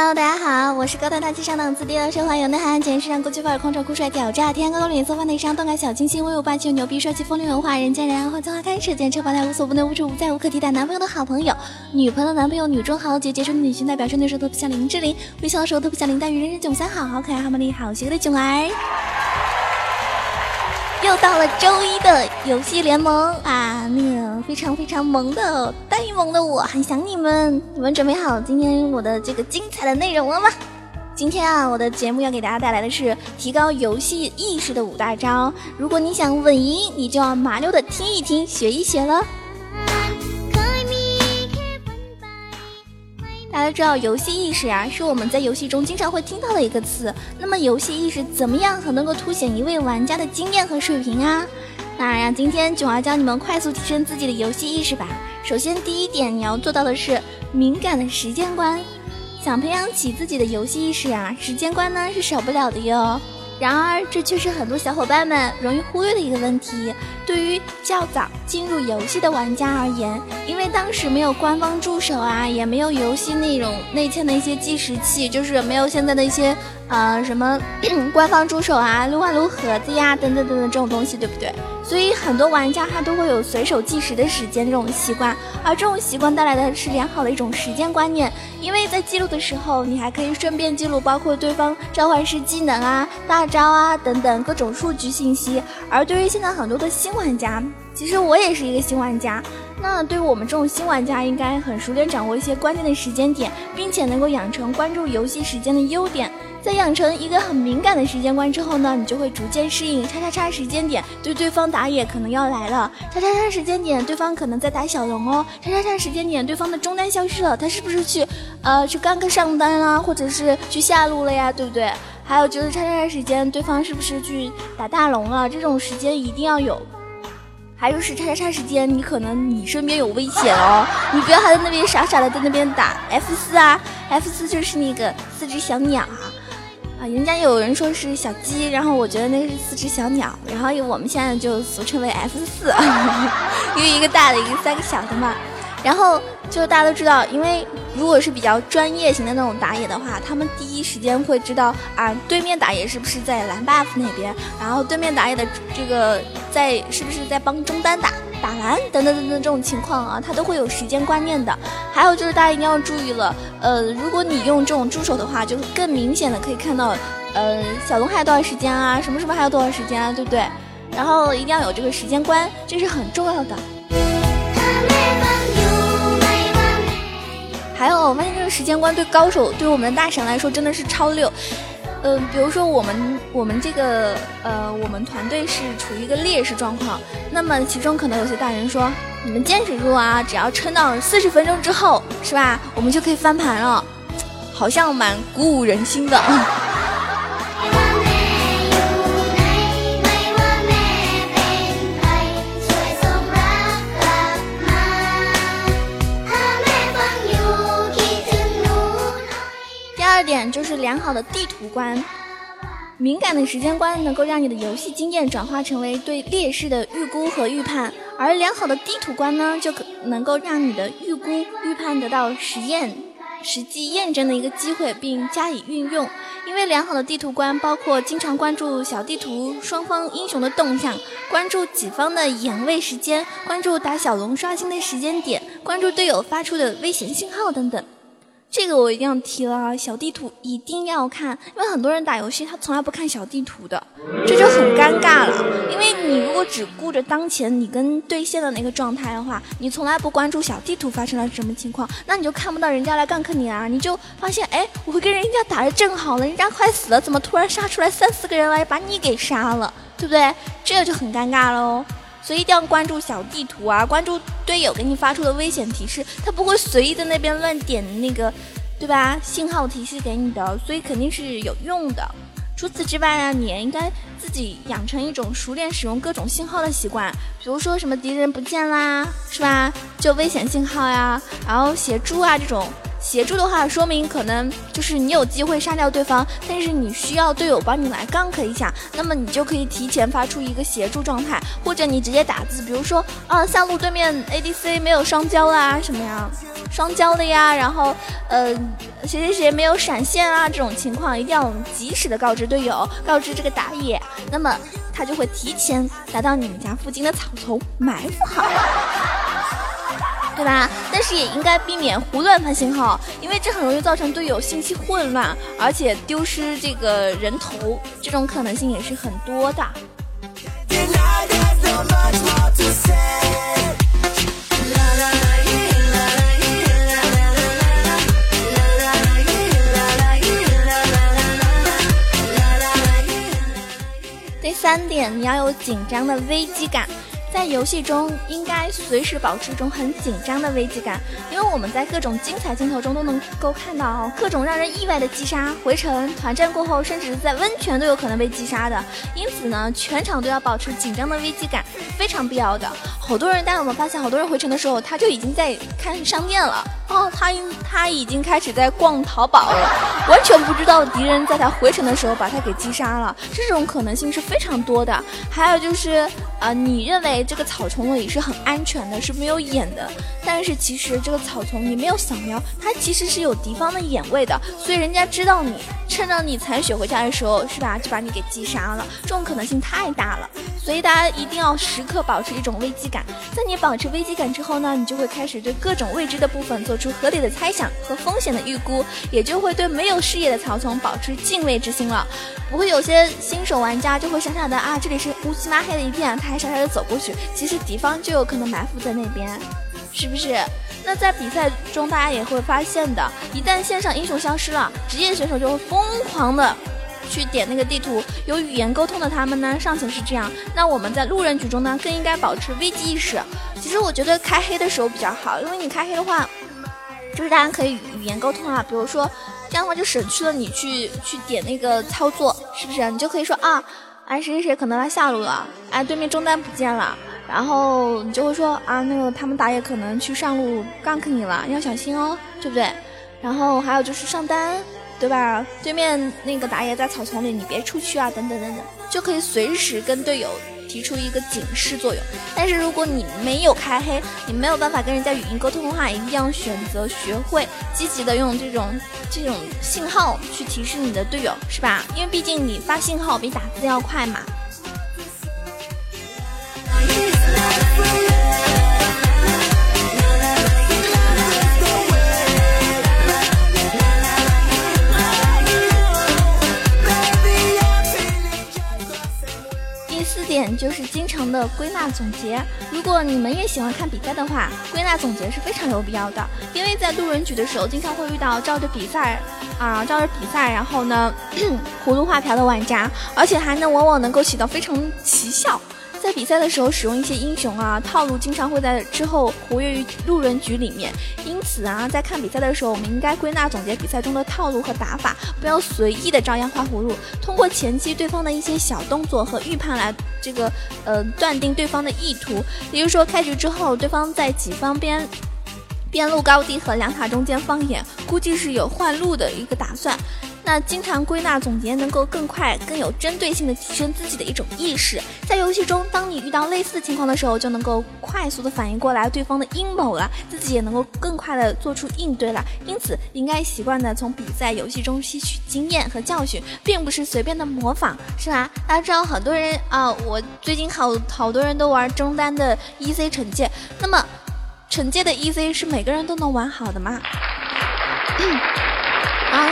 Hello， 大家好，我是高端大气上档次、低调奢华有内涵、简约时尚、国际范儿、空乘酷帅、屌炸天、高高冷、色范内伤、动感小清新、威武霸气、牛逼帅气、风流文化、人见人爱、花见花开、世间车爆胎、无所不能、无处不在、无可替代。男朋友的好朋友，女朋友的男朋友，女中豪杰，杰出女性代表，身体瘦特别像林志玲，微笑的时候特别像林黛玉，人生囧三好，好可爱，好美丽，好邪恶的囧儿。又到了周一的游戏联盟啊，那个非常非常萌的呆萌的我很想你们，你们准备好今天我的这个精彩的内容了吗？今天啊，我的节目要给大家带来的是提高游戏意识的5大招，如果你想稳赢，你就要麻溜的听一听学一学了。大家知道游戏意识啊，是我们在游戏中经常会听到的一个词。那么游戏意识怎么样才能够凸显一位玩家的经验和水平啊？那让今天囧儿教你们快速提升自己的游戏意识吧。首先第一点，你要做到的是敏感的时间观。想培养起自己的游戏意识啊，时间观呢是少不了的哟。然而这却是很多小伙伴们容易忽略的一个问题，对于较早进入游戏的玩家而言，因为当时没有官方助手啊，也没有游戏那种内嵌的一些计时器，就是没有现在的一些什么官方助手啊，撸啊撸盒子呀等等等等这种东西，对不对？所以很多玩家他都会有随手计时的时间这种习惯，而这种习惯带来的是良好的一种时间观念，因为在记录的时候，你还可以顺便记录包括对方召唤师技能啊、大招啊等等各种数据信息。而对于现在很多的新玩家，其实我也是一个新玩家，那对于我们这种新玩家，应该很熟练掌握一些关键的时间点，并且能够养成关注游戏时间的优点。在养成一个很敏感的时间观之后呢，你就会逐渐适应叉叉叉时间点对方打野可能要来了，叉叉叉时间点对方可能在打小龙哦，叉叉叉时间点对方的中单消失了，他是不是去干个上单啊，或者是去下路了呀，对不对？还有就是叉叉叉时间对方是不是去打大龙了，这种时间一定要有。还有是叉叉叉时间，你可能你身边有危险哦，你不要还在那边傻傻的在那边打 F4 啊， F4 就是那个4只小鸟啊，人家有人说是小鸡，然后我觉得那是4只小鸟，然后我们现在就俗称为 F4， 因为一个大的一个3个小的嘛。然后就大家都知道，因为如果是比较专业型的那种打野的话，他们第一时间会知道啊，对面打野是不是在蓝 buff 那边，然后对面打野的这个是不是在帮中单打蓝等等等等这种情况啊，他都会有时间观念的。还有就是大家一定要注意了，如果你用这种助手的话，就是更明显的可以看到，小龙还有多少时间啊，什么什么还有多少时间啊，对不对？然后一定要有这个时间观，这是很重要的。还有我发现这个时间观对高手，对我们的大神来说真的是超溜。比如说我们这个我们团队是处于一个劣势状况，那么其中可能有些大人说，你们坚持住啊，只要撑到40分钟之后，是吧，我们就可以翻盘了，好像蛮鼓舞人心的。第二点就是良好的地图观。敏感的时间观能够让你的游戏经验转化成为对劣势的预估和预判，而良好的地图观呢，就能够让你的预估预判得到实际验证的一个机会，并加以运用。因为良好的地图观包括经常关注小地图双方英雄的动向，关注己方的眼位时间，关注打小龙刷新的时间点，关注队友发出的危险信号等等。这个我一定要提了啊，小地图一定要看，因为很多人打游戏他从来不看小地图的，这就很尴尬了。因为你如果只顾着当前你跟对线的那个状态的话，你从来不关注小地图发生了什么情况，那你就看不到人家来gank你啊，你就发现哎，我跟人家打得正好了，人家快死了，怎么突然杀出来3、4个人来把你给杀了，对不对？这就很尴尬喽。所以一定要关注小地图啊，关注队友给你发出的危险提示，他不会随意在那边乱点那个，对吧？信号提示给你的，所以肯定是有用的。除此之外啊，你也应该自己养成一种熟练使用各种信号的习惯，比如说什么敌人不见啦，是吧？就危险信号呀，然后协助啊这种。协助的话，说明可能就是你有机会杀掉对方，但是你需要队友帮你来 gank 一下，那么你就可以提前发出一个协助状态，或者你直接打字，比如说下路对面 ADC 没有双交啦，什么呀，双交的呀，然后谁谁谁没有闪现啊，这种情况一定要及时的告知队友，告知这个打野，那么他就会提前来到你们家附近的草丛埋伏好。对吧？但是也应该避免胡乱发信号，因为这很容易造成队友信息混乱，而且丢失这个人头，这种可能性也是很多的。第三点，你要有紧张的危机感。在游戏中应该随时保持一种很紧张的危机感，因为我们在各种精彩镜头中都能够看到各种让人意外的击杀、回城、团战过后，甚至在温泉都有可能被击杀的。因此呢，全场都要保持紧张的危机感，非常必要的。好多人，但我们发现好多人回城的时候，他就已经在看商店了，他已经开始在逛淘宝了，完全不知道敌人在他回城的时候把他给击杀了，这种可能性是非常多的。还有就是你认为这个草丛里是很安全的，是没有眼的，但是其实这个草丛你没有扫描，它其实是有敌方的眼位的，所以人家知道你，趁着你残血回家的时候，是吧，就把你给击杀了，这种可能性太大了。所以大家一定要时刻保持一种危机感，在你保持危机感之后呢，你就会开始对各种未知的部分做出合理的猜想和风险的预估，也就会对没有视野的草丛保持敬畏之心了。不会有些新手玩家就会傻傻的啊，这里是乌漆麻黑的一片，他还傻傻的走过去，其实敌方就有可能埋伏在那边，是不是？那在比赛中大家也会发现的，一旦线上英雄消失了，职业选手就会疯狂的去点那个地图，有语言沟通的他们呢，尚且是这样，那我们在路人局中呢，更应该保持危机意识。其实我觉得开黑的时候比较好，因为你开黑的话，就是大家可以语言沟通啊，比如说这样的话就省去了你去点那个操作，是不是？你就可以说谁谁可能来下路了，对面中单不见了，然后你就会说他们打野可能去上路 gank 你了，要小心哦，对不对？然后还有就是上单。对吧？对面那个打野在草丛里，你别出去啊！等等等等，就可以随时跟队友提出一个警示作用。但是如果你没有开黑，你没有办法跟人家语音沟通的话，一定要选择学会积极的用这种信号去提示你的队友，是吧？因为毕竟你发信号比打字要快嘛。点就是经常的归纳总结，如果你们也喜欢看比赛的话，归纳总结是非常有必要的，因为在路人局的时候，经常会遇到照着比赛，然后呢葫芦画瓢的玩家，而且还能往往能够起到非常奇效。在比赛的时候使用一些英雄套路，经常会在之后活跃于路人局里面，因此在看比赛的时候，我们应该归纳总结比赛中的套路和打法，不要随意的照样画葫芦，通过前期对方的一些小动作和预判来这个断定对方的意图。也就是说，开局之后对方在己方边路高地和两塔中间放眼，估计是有换路的一个打算。那经常归纳总结，能够更快更有针对性的提升自己的一种意识。在游戏中，当你遇到类似情况的时候，就能够快速的反应过来对方的阴谋了，自己也能够更快的做出应对了。因此应该习惯的从比赛游戏中吸取经验和教训，并不是随便的模仿，是吧？大家知道很多人我最近好多人都玩中单的 EC 惩戒，那么惩戒的 EC 是每个人都能玩好的吗？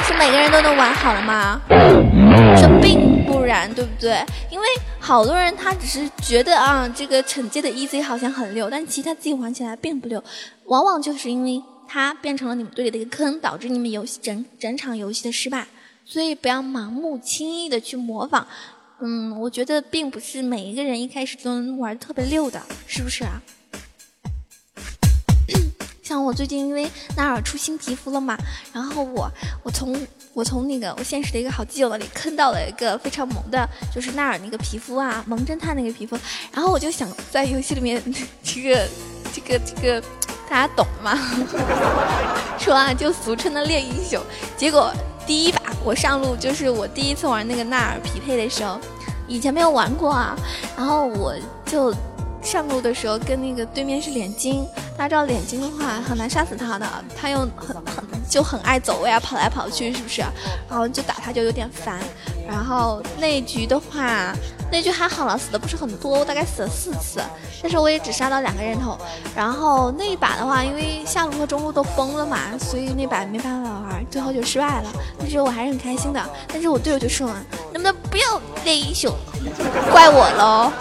是每个人都能玩好了吗？这并不然，对不对？因为好多人他只是觉得这个惩戒的 EZ 好像很溜，但其实他自己玩起来并不溜，往往就是因为他变成了你们队里的一个坑，导致你们游戏整场游戏的失败。所以不要盲目轻易的去模仿。我觉得并不是每一个人一开始都能玩特别溜的，是不是啊？像我最近因为纳尔出新皮肤了嘛，然后我从那个我现实的一个好基友那里坑到了一个非常萌的，就是纳尔那个皮肤萌侦探那个皮肤，然后我就想在游戏里面这个大家懂吗？说啊，就俗称的猎英雄。结果第一把我上路，就是我第一次玩那个纳尔匹配的时候，以前没有玩过啊。然后我就上路的时候跟那个对面是脸金，大家知道脸金的话很难杀死他的，他又很爱走位啊，跑来跑去，是不是？然后就打他就有点烦。然后那局的话，那局还好了，死的不是很多，我大概死了4次，但是我也只杀到2个人头。然后那一把的话，因为下路和中路都崩了嘛，所以那把没办法玩，最后就失败了。但是我还是很开心的，但是我队友就说了，能不能不要练英雄，怪我喽。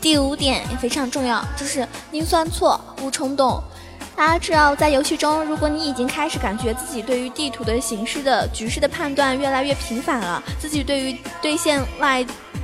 第5点也非常重要，就是宁算错勿冲动。大家知道，在游戏中，如果你已经开始感觉自己对于地图的形势的局势的判断越来越频繁了，自己对于对线外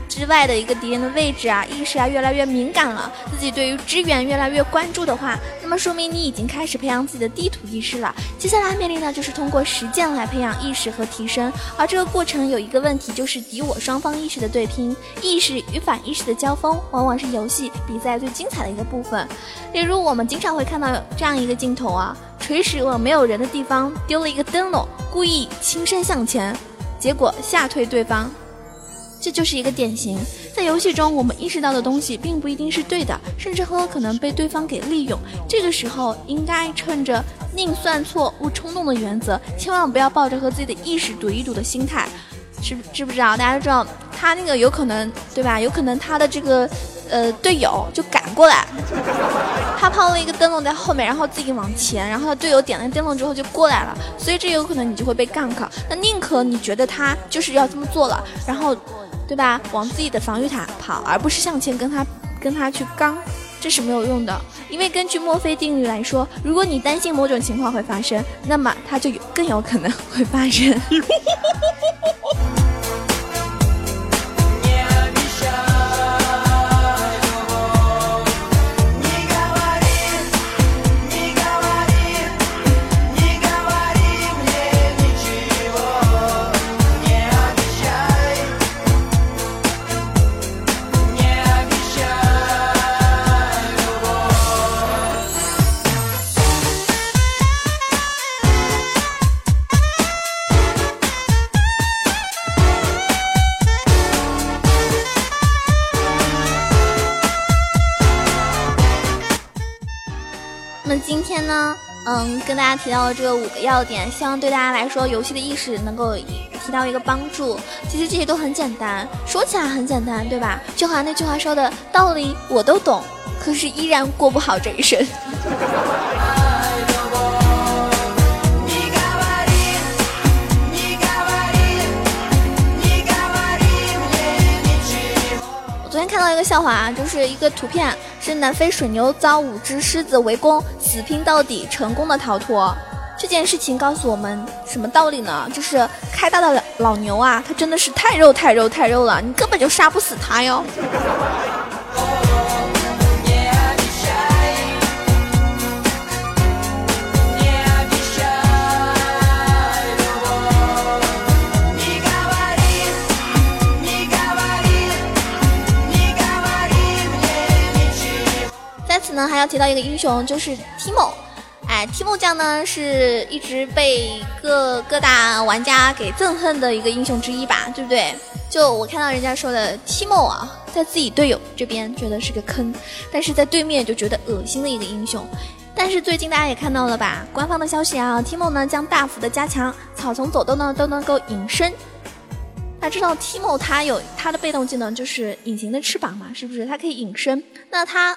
之外的一个敌人的位置啊、意识啊越来越敏感了，自己对于支援越来越关注的话，那么说明你已经开始培养自己的地图意识了。接下来面临呢，就是通过实践来培养意识和提升，而这个过程有一个问题，就是敌我双方意识的对拼，意识与反意识的交锋，往往是游戏比赛最精彩的一个部分。例如我们经常会看到这样一个镜头啊，锤石往没有人的地方丢了一个灯笼，故意轻身向前，结果吓退对方。这就是一个典型，在游戏中我们意识到的东西并不一定是对的，甚至很有可能被对方给利用。这个时候应该趁着宁算错勿冲动的原则，千万不要抱着和自己的意识赌一赌的心态，知不知道？大家知道他那个有可能，对吧？有可能他的这个队友就赶过来，他抛了一个灯笼在后面，然后自己往前，然后他队友点了灯笼之后就过来了，所以这有可能你就会被gank。那宁可你觉得他就是要这么做了，然后对吧，往自己的防御塔跑，而不是向前跟他去刚，这是没有用的。因为根据墨菲定律来说，如果你担心某种情况会发生，那么它就更有可能会发生。今天呢，跟大家提到了这5个要点，希望对大家来说，游戏的意识能够提到一个帮助。其实这些都很简单，说起来很简单，对吧？就好像那句话说的，道理我都懂，可是依然过不好这一生。看到一个笑话啊，就是一个图片，是南非水牛遭5只狮子围攻，死拼到底，成功的逃脱。这件事情告诉我们什么道理呢？就是开大的老牛啊，它真的是太肉了，你根本就杀不死它哟。还要提到一个英雄，就是 Timo。Timo 酱呢是一直被各大玩家给憎恨的一个英雄之一吧，对不对？就我看到人家说的 Timo 啊，在自己队友这边觉得是个坑，但是在对面就觉得恶心的一个英雄。但是最近大家也看到了吧，官方的消息啊 ，Timo 呢将大幅的加强，草丛走动呢都能够隐身。那知道 Timo 他有他的被动技能就是隐形的翅膀嘛，是不是？他可以隐身。那他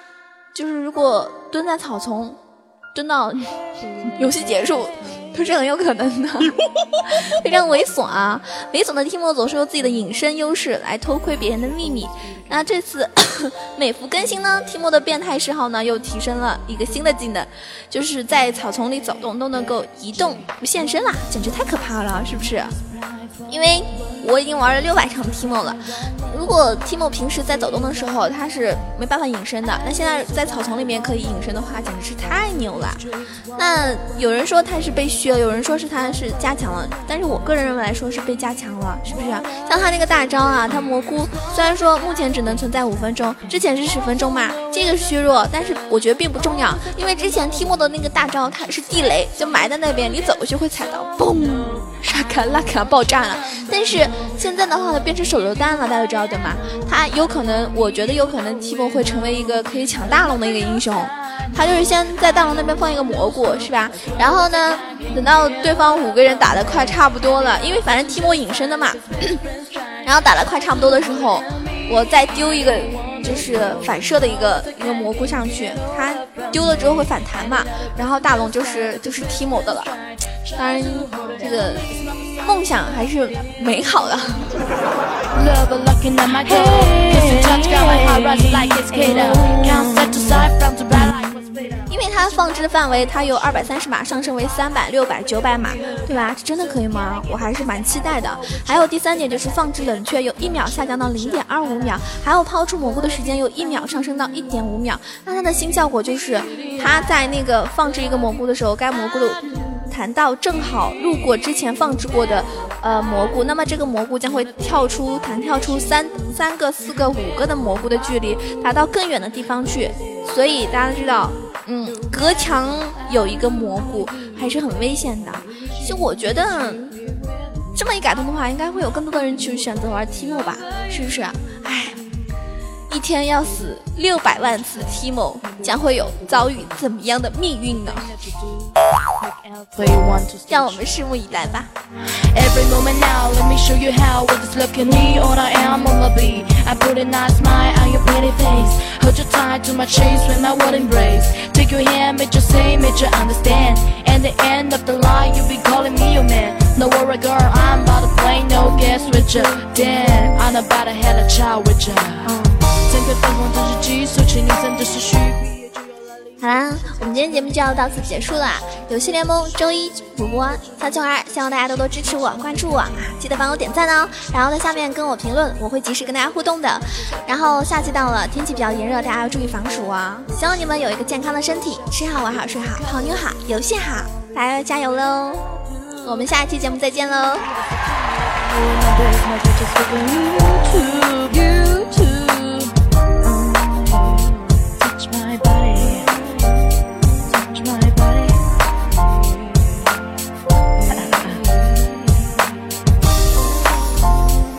就是如果蹲在草丛，蹲到游戏结束都是很有可能的，非常猥琐啊！猥琐的 Timo 总是用自己的隐身优势来偷窥别人的秘密。那这次每幅更新呢 ，Timo 的变态嗜好呢又提升了一个新的技能，就是在草丛里走动都能够移动不现身啦，简直太可怕了，是不是？因为我已经玩了600场 Teemo 了。如果 Teemo 平时在走动的时候他是没办法隐身的，那现在在草丛里面可以隐身的话简直是太牛了。那有人说他是被削，有人说是他是加强了，但是我个人认为来说是被加强了，是不是？像他那个大招啊，他蘑菇虽然说目前只能存在5分钟，之前是10分钟嘛，这个是削弱，但是我觉得并不重要，因为之前 Teemo 的那个大招它是地雷，就埋在那边，你走过去会踩到嘣沙卡拉卡爆炸了。但是现在的话呢变成手榴弹了，大家都知道对吗？他有可能，我觉得有可能 Teemo 会成为一个可以抢大龙的一个英雄，他就是先在大龙那边放一个蘑菇，是吧？然后呢等到对方5个人打得快差不多了，因为反正 Teemo 隐身的嘛，然后打得快差不多的时候，我再丢一个就是反射的一个蘑菇上去，他丢了之后会反弹嘛，然后大龙就是 Teemo 的了。当然这个梦想还是美好的。因为它放置范围它由230码上升为300、600、900码，对吧？这真的可以吗？我还是蛮期待的。还有第3点就是放置冷却由1秒下降到0.25秒，还有抛出蘑菇的时间由1秒上升到1.5秒。那它的新效果就是它在那个放置一个蘑菇的时候，该蘑菇的弹道正好路过之前放置过的蘑菇，那么这个蘑菇将会弹跳出3个、4个、5个的蘑菇的距离，达到更远的地方去。所以大家知道，隔墙有一个蘑菇还是很危险的。其实我觉得这么一改动的话，应该会有更多的人去选择玩 Teemo 吧，是不是？哎，一天要死600万次 Teemo 将会有遭遇怎么样的命运呢？让我们拭目以待吧。好啦，我们今天节目就要到此结束了。游戏联盟周1主播392，希望大家多多支持我、关注我啊！记得帮我点赞哦，然后在下面跟我评论，我会及时跟大家互动的。然后夏季到了，天气比较炎热，大家要注意防暑啊！希望你们有一个健康的身体，吃好、玩好、睡好、泡妞好、游戏好，大家要加油喽！我们下一期节目再见喽！